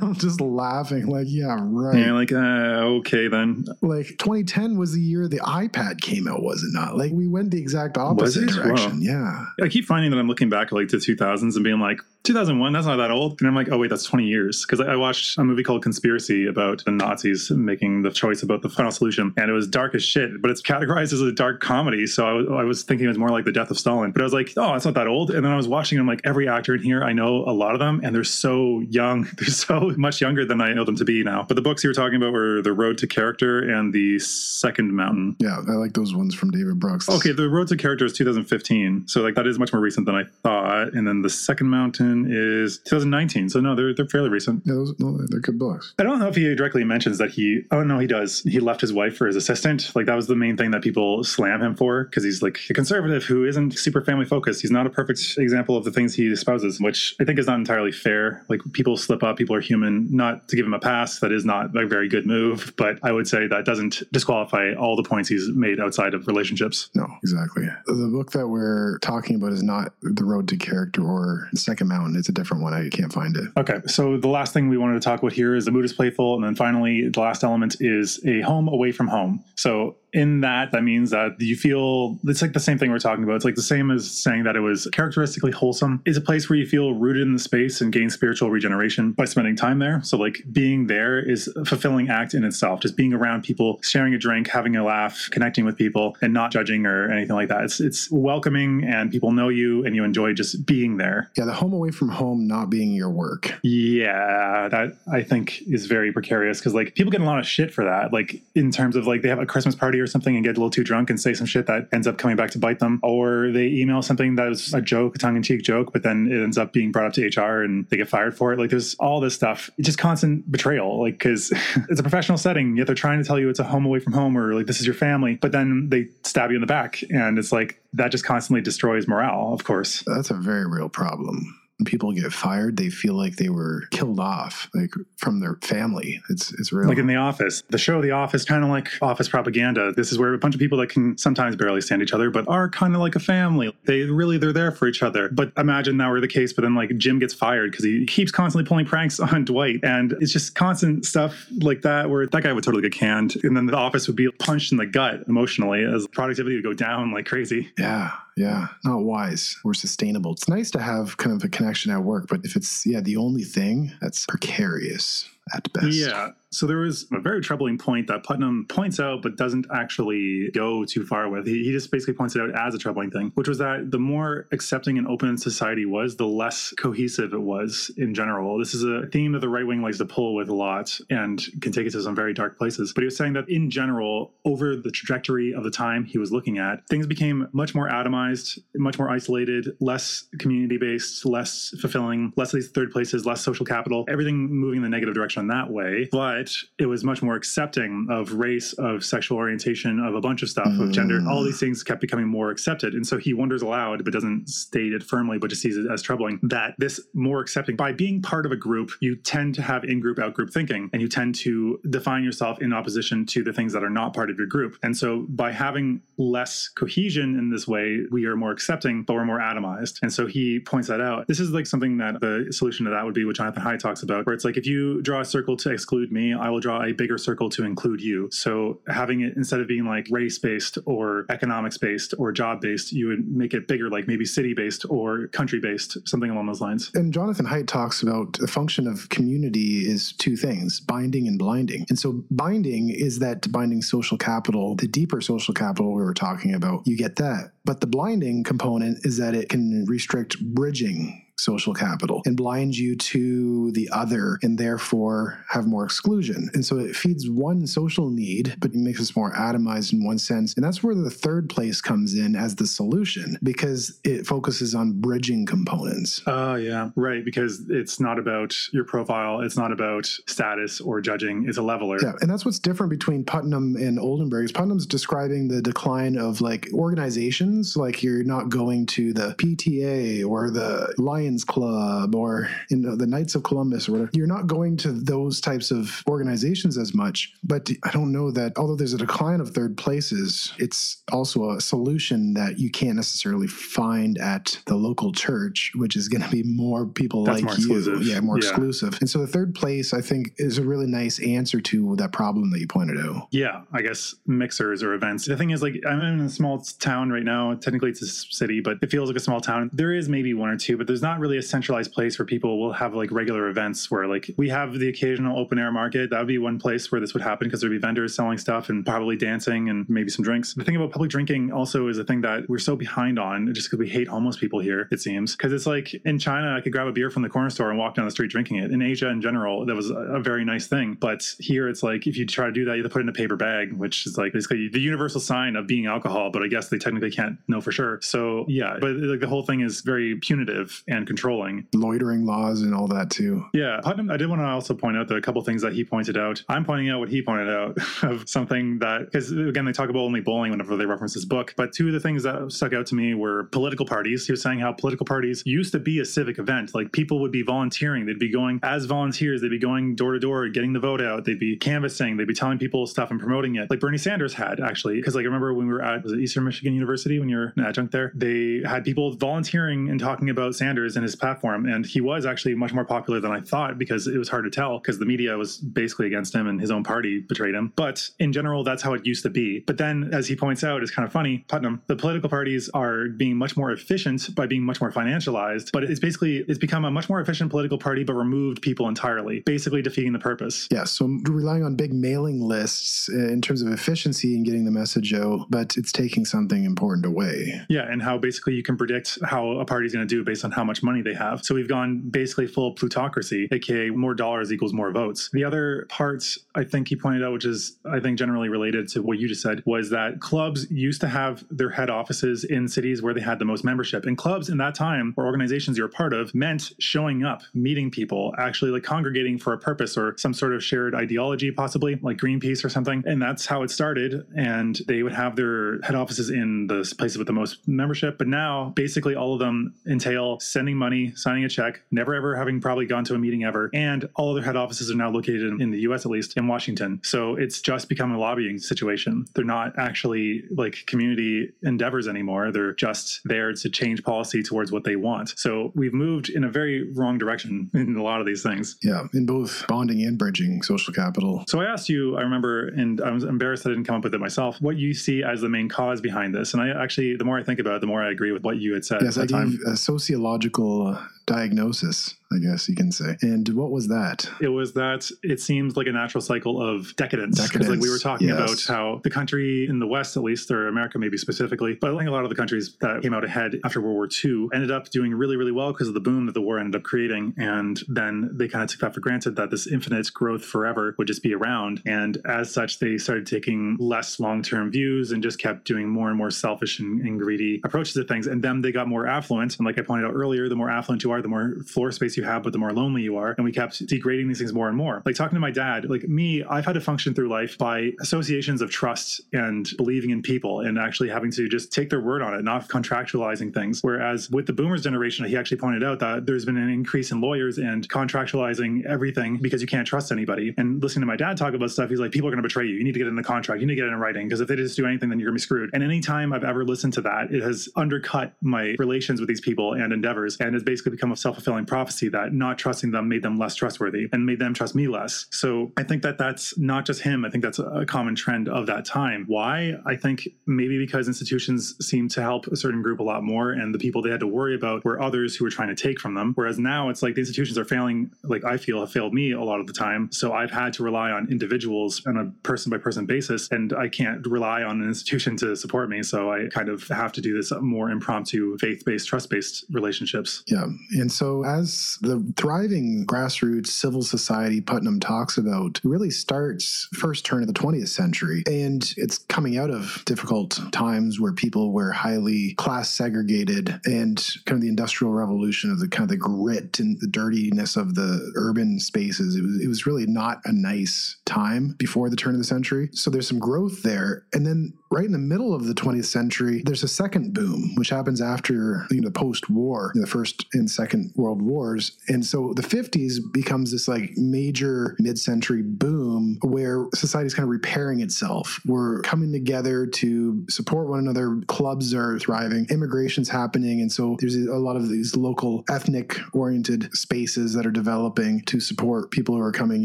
I'm just laughing like, yeah, right. Yeah, like, okay then. Like 2010 was the year the iPad came out, was it not? Like we went the exact opposite direction. Whoa. Yeah. I keep finding that I'm looking back like to 2000s and being like, 2001, that's not that old. And I'm like, oh wait, that's 20 years. Because I watched a movie called Conspiracy about the Nazis making the choice about the final solution. And it was dark as shit, but it's categorized as a dark comedy. So I was thinking it was more like The Death of Stalin. But I was like, oh, that's not that old. And then I was watching them, like every actor in here, I know a lot of them. And they're so young. They're so much younger than I know them to be now. But the books you were talking about were The Road to Character and The Second Mountain. Yeah, I like those ones from David Brooks. Okay, The Road to Character is 2015. So like that is much more recent than I thought. And then The Second Mountain is 2019, so no, they're fairly recent. Yeah, they're good books. I don't know if he directly mentions that he. Oh no, he does. He left his wife for his assistant. Like that was the main thing that people slam him for because he's like a conservative who isn't super family focused. He's not a perfect example of the things he espouses, which I think is not entirely fair. Like people slip up, people are human. Not to give him a pass, that is not a very good move. But I would say that doesn't disqualify all the points he's made outside of relationships. No, exactly. The book that we're talking about is not The Road to Character or Second Mountain. It's a different one. I can't find it. Okay. So the last thing we wanted to talk about here is the mood is playful. And then finally, the last element is a home away from home. So in that means that you feel it's like the same thing we're talking about. It's like the same as saying that it was characteristically wholesome. It's a place where you feel rooted in the space and gain spiritual regeneration by spending time there. So like being there is a fulfilling act in itself. Just being around people, sharing a drink, having a laugh, connecting with people and not judging or anything like that. It's welcoming and people know you and you enjoy just being there. Yeah, the home away from home not being your work. Yeah, that I think is very precarious because like people get a lot of shit for that. Like in terms of like they have a Christmas party or something and get a little too drunk and say some shit that ends up coming back to bite them, or they email something that is a joke, a tongue-in-cheek joke, but then it ends up being brought up to HR and they get fired for it. Like there's all this stuff. It's just constant betrayal, like because it's a professional setting, yet they're trying to tell you it's a home away from home or like this is your family, but then they stab you in the back, and it's like that just constantly destroys morale. Of course, that's a very real problem. people get fired, they feel like they were killed off, like from their family. It's real. Like in The Office. The show The Office, kind of like office propaganda. This is where a bunch of people that can sometimes barely stand each other, but are kind of like a family. They're there for each other. But imagine that were the case, but then like Jim gets fired because he keeps constantly pulling pranks on Dwight. And it's just constant stuff like that where that guy would totally get canned. And then The Office would be punched in the gut emotionally as productivity would go down like crazy. Yeah. Yeah, not wise or sustainable. It's nice to have kind of a connection at work, but if it's, the only thing, that's precarious at best. Yeah. So there was a very troubling point that Putnam points out, but doesn't actually go too far with. He just basically points it out as a troubling thing, which was that the more accepting and open society was, the less cohesive it was in general. This is a theme that the right wing likes to pull with a lot and can take it to some very dark places. But he was saying that in general, over the trajectory of the time he was looking at, things became much more atomized, much more isolated, less community-based, less fulfilling, less of these third places, less social capital, everything moving in the negative direction in that way. But it was much more accepting of race, of sexual orientation, of a bunch of stuff, of gender. All these things kept becoming more accepted. And so he wonders aloud, but doesn't state it firmly, but just sees it as troubling, that this more accepting, by being part of a group, you tend to have in-group, out-group thinking, and you tend to define yourself in opposition to the things that are not part of your group. And so by having less cohesion in this way, we are more accepting, but we're more atomized. And so he points that out. This is like something that the solution to that would be what Jonathan Haidt talks about, where it's like, if you draw a circle to exclude me, I will draw a bigger circle to include you. So having it, instead of being like race-based or economics-based or job-based, you would make it bigger, like maybe city-based or country-based, something along those lines. And Jonathan Haidt talks about the function of community is two things, binding and blinding. And so binding is that binding social capital, the deeper social capital we were talking about, you get that. But the blinding component is that it can restrict bridging social capital and blind you to the other and therefore have more exclusion. And so it feeds one social need, but it makes us more atomized in one sense. And that's where the third place comes in as the solution, because it focuses on bridging components. Yeah, right. Because it's not about your profile. It's not about status or judging. It's a leveler. Yeah, and that's what's different between Putnam and Oldenburg. Putnam's describing the decline of like organizations, like you're not going to the PTA or the Lions Club or the Knights of Columbus or whatever. You're not going to those types of organizations as much. But I don't know that, although there's a decline of third places, it's also a solution that you can't necessarily find at the local church, which is going to be more people that's like more exclusive. You. Yeah, more exclusive. And so the third place, I think, is a really nice answer to that problem that you pointed out. Yeah, I guess mixers or events. The thing is, like, I'm in a small town right now. Technically, it's a city, but it feels like a small town. There is maybe one or two, but there's not really a centralized place where people will have like regular events where like we have the occasional open air market. That would be one place where this would happen because there'd be vendors selling stuff and probably dancing and maybe some drinks. The thing about public drinking also is a thing that we're so behind on just because we hate homeless people here, it seems. Because it's like in China, I could grab a beer from the corner store and walk down the street drinking it. In Asia in general, that was a very nice thing. But here it's like if you try to do that, you have to put it in a paper bag, which is like basically the universal sign of being alcohol. But I guess they technically can't know for sure. So yeah, but like the whole thing is very punitive and controlling. Loitering laws and all that too. Yeah. Putnam, I did want to also point out that a couple things that he pointed out. I'm pointing out what he pointed out of something that, because again, they talk about only bowling whenever they reference this book. But two of the things that stuck out to me were political parties. He was saying how political parties used to be a civic event. Like people would be volunteering. They'd be going as volunteers. They'd be going door to door, getting the vote out. They'd be canvassing. They'd be telling people stuff and promoting it. Like Bernie Sanders had actually, because like I remember when we were at Eastern Michigan University, when you're an adjunct there, they had people volunteering and talking about Sanders and his platform, and he was actually much more popular than I thought because it was hard to tell because the media was basically against him and his own party betrayed him. But in general, that's how it used to be. But then, as he points out, it's kind of funny, Putnam, the political parties are being much more efficient by being much more financialized, but it's become a much more efficient political party but removed people entirely, basically defeating the purpose. Yeah, so relying on big mailing lists in terms of efficiency and getting the message out, but it's taking something important away. Yeah, and how basically you can predict how a party's going to do based on how much money they have. So we've gone basically full plutocracy, aka more dollars equals more votes. The other parts I think he pointed out, which is I think generally related to what you just said, was that clubs used to have their head offices in cities where they had the most membership. And clubs in that time, or organizations you're a part of, meant showing up, meeting people, actually like congregating for a purpose or some sort of shared ideology, possibly like Greenpeace or something. And that's how it started. And they would have their head offices in the places with the most membership. But now basically all of them entail sending money, signing a check, never ever having probably gone to a meeting ever. And all of their head offices are now located in the US, at least in Washington. So it's just become a lobbying situation. They're not actually like community endeavors anymore. They're just there to change policy towards what they want. So we've moved in a very wrong direction in a lot of these things. Yeah, in both bonding and bridging social capital. So I asked you, I remember, and I was embarrassed I didn't come up with it myself, what you see as the main cause behind this. And I actually, the more I think about it, the more I agree with what you had said. Yes, I gave a sociological diagnosis, I guess you can say. And what was that? It was that it seems like a natural cycle of decadence. Because like we were talking about how the country in the West, at least, or America maybe specifically, but I think a lot of the countries that came out ahead after World War II ended up doing really, really well because of the boom that the war ended up creating. And then they kind of took that for granted that this infinite growth forever would just be around. And as such, they started taking less long-term views and just kept doing more and more selfish and greedy approaches to things. And then they got more affluent. And like I pointed out earlier, the more affluent you are, the more floor space you have, but the more lonely you are. And we kept degrading these things more and more. Like talking to my dad, like me, I've had to function through life by associations of trust and believing in people and actually having to just take their word on it, not contractualizing things. Whereas with the boomers generation, he actually pointed out that there's been an increase in lawyers and contractualizing everything because you can't trust anybody. And listening to my dad talk about stuff, he's like, people are going to betray you. You need to get it in the contract. You need to get it in writing because if they just do anything, then you're going to be screwed. And anytime I've ever listened to that, it has undercut my relations with these people and endeavors and has basically become a self-fulfilling prophecy that not trusting them made them less trustworthy and made them trust me less. So I think that that's not just him. I think that's a common trend of that time. Why? I think maybe because institutions seem to help a certain group a lot more and the people they had to worry about were others who were trying to take from them. Whereas now it's like the institutions are failing, like I feel have failed me a lot of the time. So I've had to rely on individuals on a person by person basis and I can't rely on an institution to support me. So I kind of have to do this more impromptu faith-based, trust-based relationships. Yeah. And so as the thriving grassroots civil society Putnam talks about really starts first turn of the 20th century. And it's coming out of difficult times where people were highly class segregated and kind of the Industrial Revolution of the kind of the grit and the dirtiness of the urban spaces. It was really not a nice time before the turn of the century. So there's some growth there. And then right in the middle of the 20th century, there's a second boom, which happens after the post-war, the First and Second World Wars. And so the 50s becomes this like major mid-century boom where society's kind of repairing itself. We're coming together to support one another. Clubs are thriving. Immigration's happening. And so there's a lot of these local ethnic-oriented spaces that are developing to support people who are coming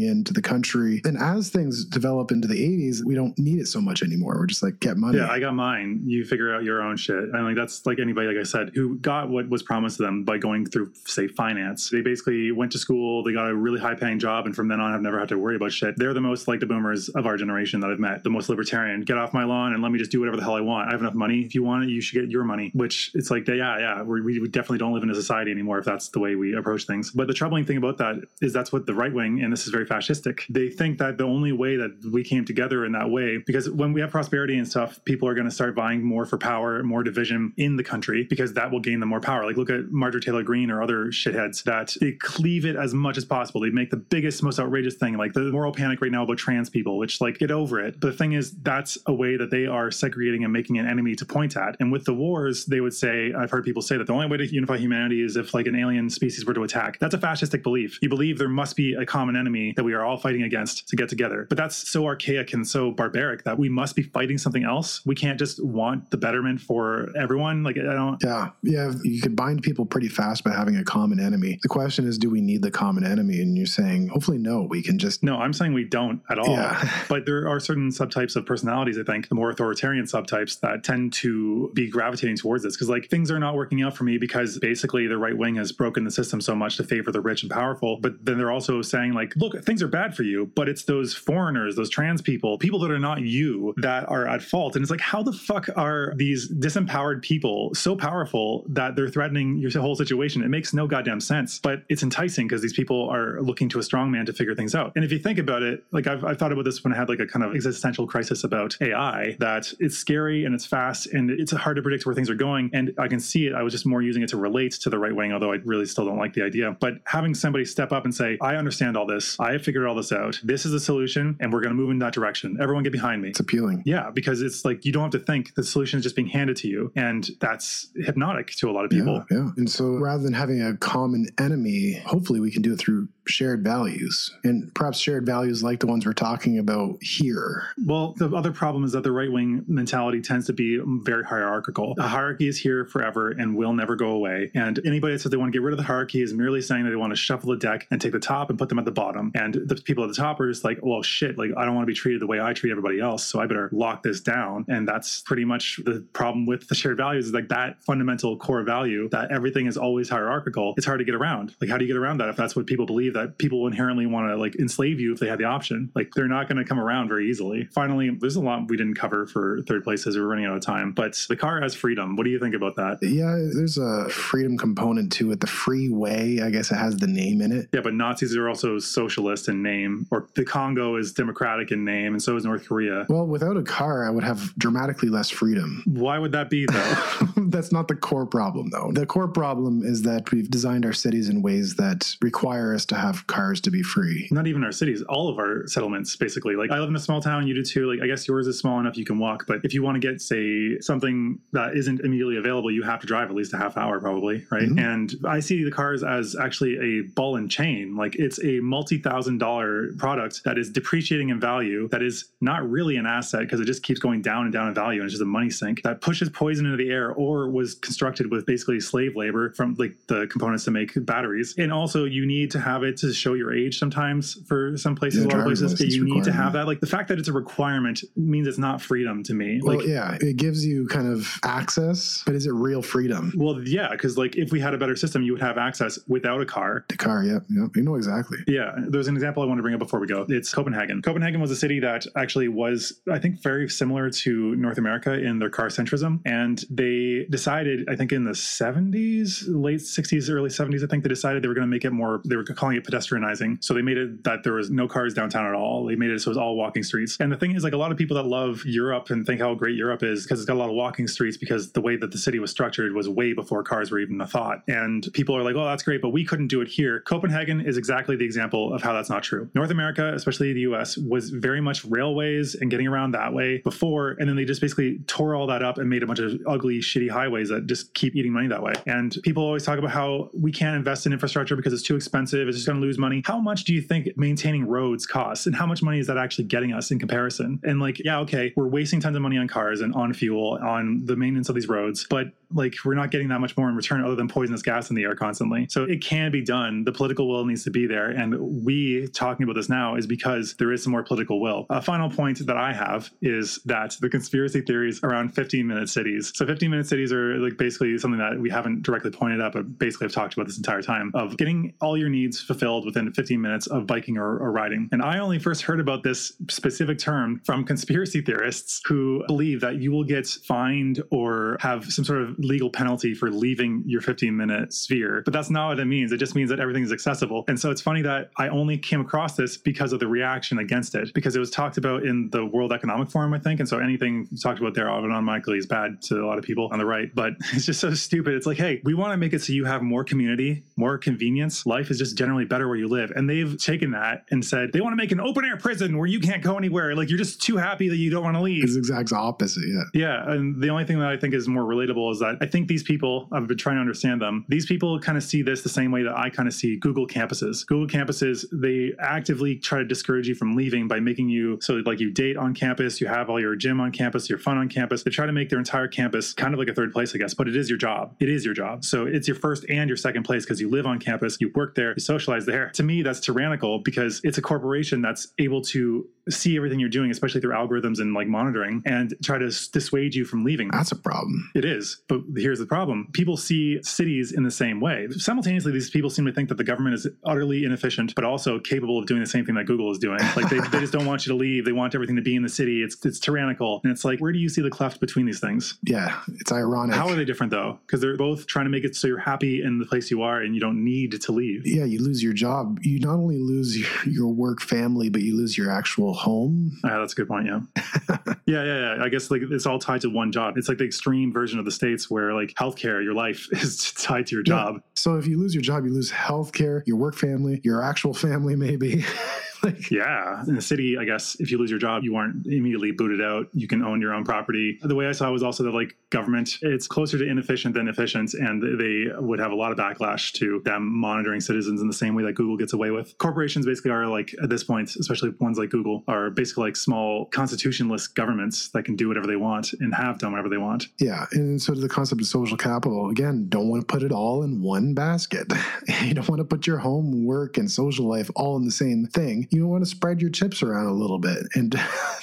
into the country. And as things develop into the 80s, we don't need it so much anymore. We're just like, get money. Yeah, I got mine. You figure out your own shit. I mean, that's like anybody, like I said, who got what was promised to them by going through, say, finance. They basically went to school, they got a really high-paying job, and from then on, I've never had to worry about shit. They're the most, like, the boomers of our generation that I've met, the most libertarian. Get off my lawn and let me just do whatever the hell I want. I have enough money. If you want it, you should get your money. Which, it's like, yeah, we definitely don't live in a society anymore if that's the way we approach things. But the troubling thing about that is that's what the right wing, and this is very fascistic, they think that the only way that we came together in that way, because when we have prosperity and stuff, people are going to start vying more for power, more division in the country, because that will gain them more power. Like, look at Marjorie Taylor Greene or other shitheads that they cleave it as much as possible. They make the biggest, most outrageous thing, like the moral panic right now about trans people, which, like, get over it. But the thing is, that's a way that they are segregating and making an enemy to point at. And with the wars, they would say, I've heard people say that the only way to unify humanity is if, like, an alien species were to attack. That's a fascistic belief. You believe there must be a common enemy that we are all fighting against to get together. But that's so archaic and so barbaric that we must be fighting something else. We can't just want the betterment for everyone. Like, I don't. Yeah. You could bind people pretty fast by having a common enemy. The question is, do we need the common enemy? And you're saying, hopefully, no, we can just. No, I'm saying we don't at all. Yeah. But there are certain subtypes of personalities, I think, the more authoritarian subtypes that tend to be gravitating towards this. Because, like, things are not working out for me because basically the right wing has broken the system so much to favor the rich and powerful. But then they're also saying, like, look, things are bad for you, but it's those foreigners, those trans people that are not you that are at fault. And it's like, how the fuck are these disempowered people so powerful that they're threatening your whole situation? It makes no goddamn sense, but it's enticing because these people are looking to a strong man to figure things out. And if you think about it, like I've thought about this when I had like a kind of existential crisis about AI, that it's scary and it's fast and it's hard to predict where things are going. And I can see it. I was just more using it to relate to the right wing, although I really still don't like the idea. But having somebody step up and say, I understand all this. I have figured all this out. This is the solution and we're going to move in that direction. Everyone get behind me. It's appealing. Yeah, because it's it's like you don't have to think. The solution is just being handed to you, and that's hypnotic to a lot of people. Yeah. And so rather than having a common enemy, hopefully we can do it through shared values, and perhaps shared values like the ones we're talking about here. Well, the other problem is that the right-wing mentality tends to be very hierarchical. The hierarchy is here forever and will never go away. And anybody that says they want to get rid of the hierarchy is merely saying that they want to shuffle the deck and take the top and put them at the bottom. And the people at the top are just like, well, shit, like I don't want to be treated the way I treat everybody else, so I better lock this down. And that's pretty much the problem with the shared values, is like that fundamental core value that everything is always hierarchical. It's hard to get around. Like, how do you get around that if that's what people believe? That people inherently want to like enslave you if they had the option. Like, they're not going to come around very easily. Finally, there's a lot we didn't cover for third place as we're running out of time, but the car has freedom. What do you think about that? Yeah, there's a freedom component to it. The free way, I guess it has the name in it. Yeah, but Nazis are also socialist in name, or the Congo is democratic in name, and so is North Korea. Well, without a car, I would have dramatically less freedom. Why would that be, though? That's not the core problem, though. The core problem is that we've designed our cities in ways that require us to have cars to be free. Not even our cities, all of our settlements, basically. Like, I live in a small town, you do too. Like, I guess yours is small enough you can walk, but if you want to get, say, something that isn't immediately available, you have to drive at least a half hour probably, right? Mm-hmm. And I see the cars as actually a ball and chain. Like, it's a multi-multi-thousand-dollar product that is depreciating in value, that is not really an asset because it just keeps going down and down in value, and it's just a money sink that pushes poison into the air, or was constructed with basically slave labor from like the components to make batteries. And also, you need to have it to show your age sometimes for some places, a lot of places. You need to have that. Like, the fact that it's a requirement means it's not freedom to me. Well, like, yeah, it gives you kind of access, but is it real freedom? Well, yeah, because like if we had a better system, you would have access without a car. The car, yeah, you know exactly. Yeah, there's an example I want to bring up before we go. It's Copenhagen. Copenhagen was a city that actually was, I think, very similar to North America in their car centrism, and they decided, I think in the 70s, late 60s, early 70s, I think they decided they were going to make it more, they were calling it pedestrianizing. So they made it that there was no cars downtown at all. They made it so it was all walking streets. And the thing is, like, a lot of people that love Europe and think how great Europe is because it's got a lot of walking streets, because the way that the city was structured was way before cars were even a thought. And people are like, oh, that's great, but we couldn't do it here. Copenhagen is exactly the example of how that's not true. North America, especially the US, was very much railways and getting around that way before. And then they just basically tore all that up and made a bunch of ugly, shitty highways that just keep eating money that way. And people always talk about how we can't invest in infrastructure because it's too expensive. It's just going to lose money. How much do you think maintaining roads costs? And how much money is that actually getting us in comparison? And like, yeah, okay, we're wasting tons of money on cars and on fuel, on the maintenance of these roads, but like, we're not getting that much more in return other than poisonous gas in the air constantly. So it can be done. The political will needs to be there. And we talking about this now is because there is some more political will. A final point that I have is that the conspiracy theories around 15-minute cities. So 15-minute cities are like basically something that we haven't directly pointed out, but basically I've talked about this entire time, of getting all your needs fulfilled within 15 minutes of biking or riding. And I only first heard about this specific term from conspiracy theorists who believe that you will get fined or have some sort of legal penalty for leaving your 15-minute sphere. But that's not what it means. It just means that everything is accessible. And so it's funny that I only came across this because of the reaction against it, because it was talked about in the World Economic Forum, I think. And so anything talked about there automatically is bad to a lot of people on the right. But it's just so stupid. It's like, hey, we want to make it so you have more community, more convenience. Life is just generally better where you live. And they've taken that and said, they want to make an open air prison where you can't go anywhere. Like, you're just too happy that you don't want to leave. It's the exact opposite, yeah. Yeah, and the only thing that I think is more relatable is that I think these people, I've been trying to understand them, these people kind of see this the same way that I kind of see Google campuses. Google campuses, they actively try to discourage you from leaving by making you, so like you date on campus, you have all your gym on campus, your fun on campus. They try to make their entire campus kind of like a third place, I guess, but it is your job. It is your job. So it's your first and your second place because you live on campus, you work there, you socialize there. To me, that's tyrannical because it's a corporation that's able to see everything you're doing, especially through algorithms and like monitoring, and try to dissuade you from leaving. That's a problem. It is. But here's the problem. People see cities in the same way. Simultaneously, these people seem to think that the government is utterly inefficient, but also capable of doing the same thing that Google is doing. Like they just don't want you to leave. They want everything to be in the city. It's tyrannical. And it's like, where do you see the cleft between these things? Yeah, it's ironic. How are they different though? Because they're both trying to make it so you're happy in the place you are and you don't need to leave. Yeah, you lose your job. You not only lose your work family, but you lose your actual home. That's a good point. Yeah. Yeah. I guess like it's all tied to one job. It's like the extreme version of the States where like healthcare, your life is tied to your job. Yeah. So if you lose your job, you lose healthcare, your work family, your actual family, maybe. Like, yeah. In the city, I guess, if you lose your job, you aren't immediately booted out. You can own your own property. The way I saw it was also that, like, government, it's closer to inefficient than efficient, and they would have a lot of backlash to them monitoring citizens in the same way that Google gets away with. Corporations basically are, like, at this point, especially ones like Google, are basically like small constitutionless governments that can do whatever they want and have done whatever they want. Yeah. And so the concept of social capital, again, don't want to put it all in one basket. You don't want to put your home, work, and social life all in the same thing. You want to spread your chips around a little bit. And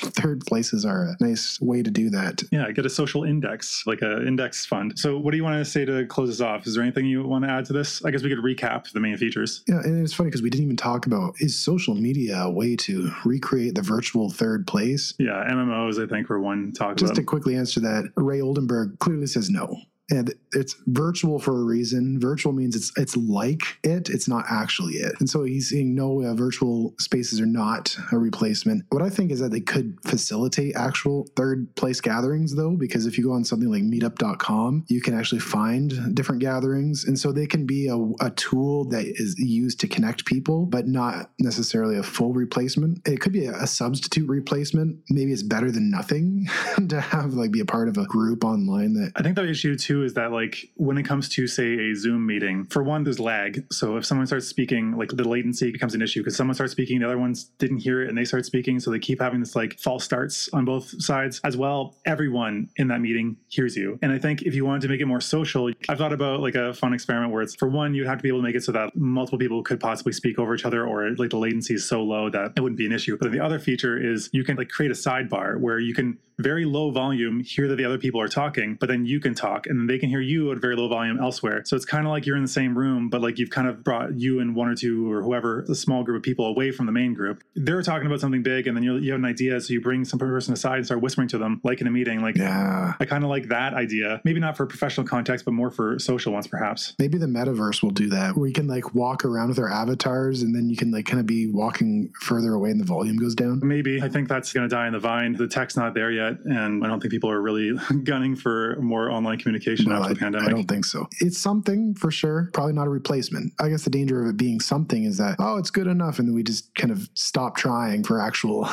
third places are a nice way to do that. Yeah, get a social index, like an index fund. So what do you want to say to close this off? Is there anything you want to add to this? I guess we could recap the main features. Yeah, and it's funny because we didn't even talk about, is social media a way to recreate the virtual third place? Yeah, MMOs, I think, were one talk about. Just to quickly answer that, Ray Oldenburg clearly says no. And it's virtual for a reason. Virtual means it's like it. It's not actually it. And so he's saying no, virtual spaces are not a replacement. What I think is that they could facilitate actual third place gatherings, though, because if you go on something like meetup.com, you can actually find different gatherings. And so they can be a tool that is used to connect people, but not necessarily a full replacement. It could be a substitute replacement. Maybe it's better than nothing to have, like, be a part of a group online. That I think the issue too is that, like, when it comes to, say, a Zoom meeting, for one, there's lag. So if someone starts speaking, like, the latency becomes an issue because someone starts speaking, the other ones didn't hear it and they start speaking. So they keep having this, like, false starts on both sides. As well, everyone in that meeting hears you. And I think if you wanted to make it more social, I've thought about, like, a fun experiment where it's, for one, you'd have to be able to make it so that multiple people could possibly speak over each other, or, like, the latency is so low that it wouldn't be an issue. But then the other feature is you can, like, create a sidebar where you can very low volume hear that the other people are talking, but then you can talk and they can hear you at very low volume elsewhere. So it's kind of like you're in the same room, but, like, you've kind of brought you and one or two or whoever, a small group of people, away from the main group. They're talking about something big, and then you have an idea, so you bring some person aside and start whispering to them, like in a meeting. Like, yeah. I kind of like that idea. Maybe not for professional context, but more for social ones, perhaps. Maybe the metaverse will do that, where you can, like, walk around with our avatars, and then you can, like, kind of be walking further away and the volume goes down. Maybe. I think that's going to die in the vine. The tech's not there yet, and I don't think people are really gunning for more online communication after the pandemic. I don't think so. It's something for sure, probably not a replacement. I guess the danger of it being something is that, oh, it's good enough, and then we just kind of stop trying for actual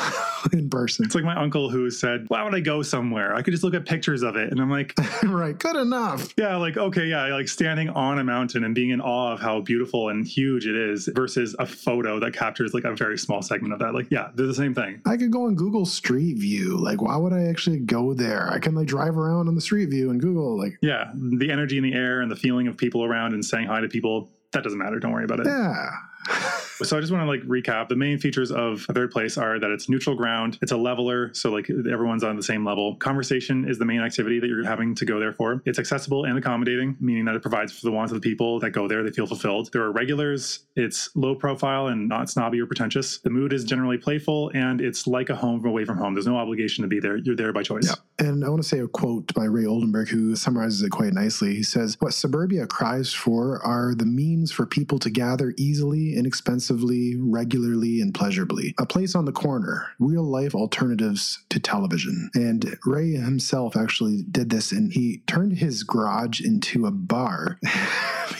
in person. It's like my uncle who said, why would I go somewhere? I could just look at pictures of it. And I'm like, right, good enough. Yeah, like, okay, yeah, like standing on a mountain and being in awe of how beautiful and huge it is versus a photo that captures, like, a very small segment of that. Like, yeah, they're the same thing. I could go on Google Street View. Like, why would I actually go there? I can, like, drive around on the Street View and Google, like, yeah, the energy in the air and the feeling of people around and saying hi to people, that doesn't matter. Don't worry about it. Yeah. So I just want to, like, recap. The main features of a third place are that it's neutral ground. It's a leveler. So, like, everyone's on the same level. Conversation is the main activity that you're having to go there for. It's accessible and accommodating, meaning that it provides for the wants of the people that go there. They feel fulfilled. There are regulars. It's low profile and not snobby or pretentious. The mood is generally playful, and it's like a home away from home. There's no obligation to be there. You're there by choice. Yeah. And I want to say a quote by Ray Oldenburg, who summarizes it quite nicely. He says, what suburbia cries for are the means for people to gather easily, inexpensively, regularly, and pleasurably. A place on the corner, real-life alternatives to television. And Ray himself actually did this, and he turned his garage into a bar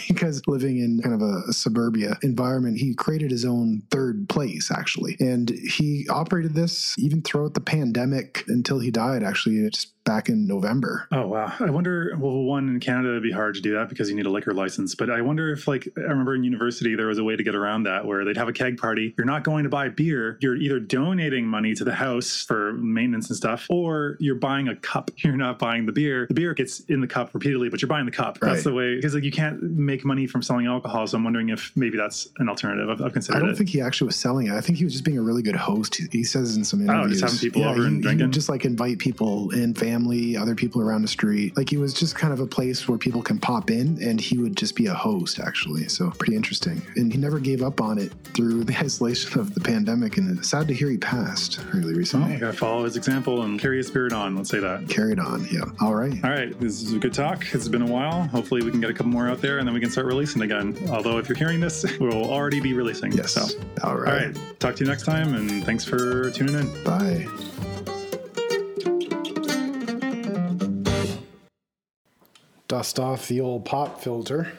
because living in kind of a suburbia environment, he created his own third place, actually. And he operated this even throughout the pandemic until he died, actually. It's back in November. Oh, wow. I wonder, well, one, in Canada, it'd be hard to do that because you need a liquor license. But I wonder if, like, I remember in university, there was a way to get around that where they'd have a keg party. You're not going to buy beer. You're either donating money to the house for maintenance and stuff, or you're buying a cup. You're not buying the beer. The beer gets in the cup repeatedly, but you're buying the cup. Right. That's the way, because, like, you can't make money from selling alcohol. So I'm wondering if maybe that's an alternative. I've considered it. I don't think he actually was selling it. I think he was just being a really good host. He says in some interviews. Oh, just having people over and drinking. Just, like, invite people and family. Other people around the street. Like, he was just kind of a place where people can pop in, and he would just be a host, actually. So pretty interesting. And he never gave up on it through the isolation of the pandemic, and it's sad to hear he passed really recently. Oh, gotta follow his example and carry his spirit on. Let's say that. Carry it on, yeah. All right. This is a good talk. It's been a while. Hopefully we can get a couple more out there, and then we can start releasing again. Although if you're hearing this, we'll already be releasing. Yes. So. All right. Talk to you next time, and thanks for tuning in. Bye. Dust off the old pop filter.